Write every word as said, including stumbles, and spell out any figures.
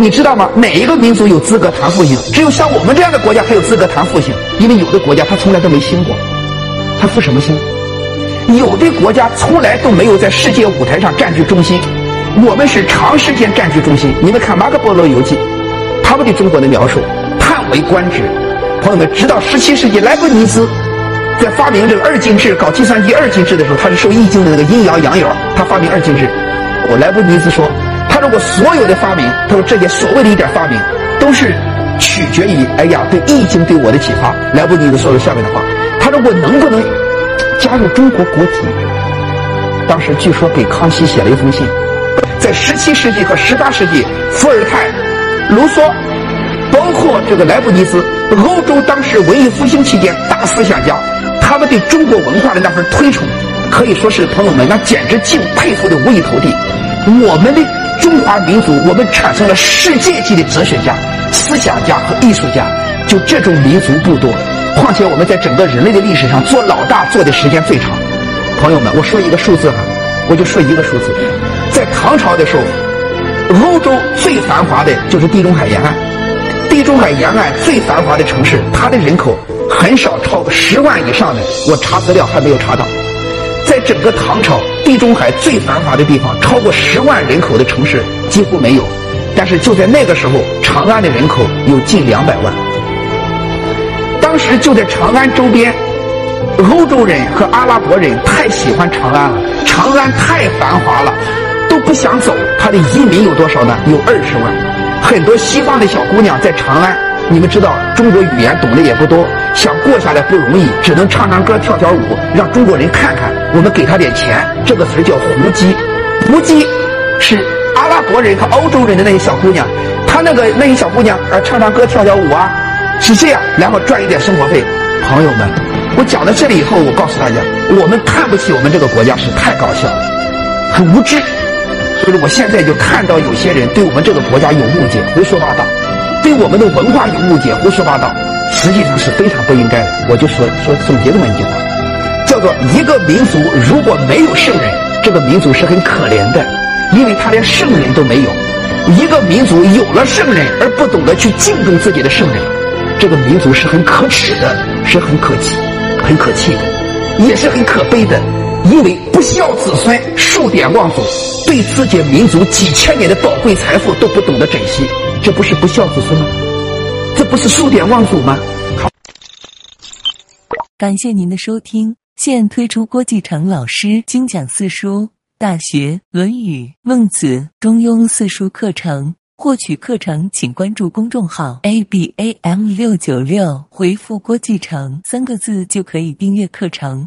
你知道吗？哪一个民族有资格谈复兴？只有像我们这样的国家才有资格谈复兴，因为有的国家它从来都没兴过，它复什么兴？有的国家从来都没有在世界舞台上占据中心，我们是长时间占据中心。你们看《马可·波罗游记》，他们对中国的描述叹为观止。朋友们，直到十七世纪莱布尼兹在发明这个二进制，搞计算机二进制的时候，他是受易经的那个阴阳阳爻，他发明二进制。我莱布尼兹说，他说我所有的发明，他说这些所谓的一点发明，都是取决于哎呀对易经对我的启发。莱布尼兹说了下面的话，他说我能不能加入中国国籍？当时据说给康熙写了一封信，在十七世纪和十八世纪，伏尔泰、卢梭，包括这个莱布尼兹，欧洲当时文艺复兴期间大思想家，他们对中国文化的那份推崇，可以说是朋友们那简直敬佩服的五体投地。我们的中华民族，我们产生了世界级的哲学家、思想家和艺术家，就这种民族不多。况且我们在整个人类的历史上做老大做的时间最长。朋友们，我说一个数字哈，我就说一个数字，在唐朝的时候，欧洲最繁华的就是地中海沿岸，地中海沿岸最繁华的城市，它的人口很少超过十万以上的，我查资料还没有查到。在整个唐朝，地中海最繁华的地方超过十万人口的城市几乎没有，但是就在那个时候，长安的人口有近两百万。当时就在长安周边，欧洲人和阿拉伯人太喜欢长安了，长安太繁华了，都不想走。他的移民有多少呢？有二十万。很多西方的小姑娘在长安，你们知道中国语言懂得也不多，想过下来不容易，只能唱唱歌跳跳舞，让中国人看看，我们给他点钱。这个词叫胡姬，胡姬是阿拉伯人和欧洲人的那些小姑娘，她那个那些小姑娘啊，唱唱歌跳跳舞啊。是这样，然后赚一点生活费。朋友们，我讲到这里以后，我告诉大家，我们看不起我们这个国家是太搞笑了，很无知。所以我现在就看到有些人对我们这个国家有误解，胡说八道，对我们的文化有误解，胡说八道，实际上是非常不应该的。我就说说总结这么一句话，叫做一个民族如果没有圣人，这个民族是很可怜的，因为他连圣人都没有。一个民族有了圣人而不懂得去敬重自己的圣人，这个民族是很可耻的，是很可气、很可气的，也是很可悲的。因为不孝子孙、数典忘祖，对自己民族几千年的宝贵财富都不懂得珍惜，这不是不孝子孙吗？这不是数典忘祖吗？好，感谢您的收听，现推出郭继承老师精讲四书《大学》《论语》《孟子》《中庸》四书课程。获取课程请关注公众号 A B A M 六九六， 回复郭继承三个字就可以订阅课程。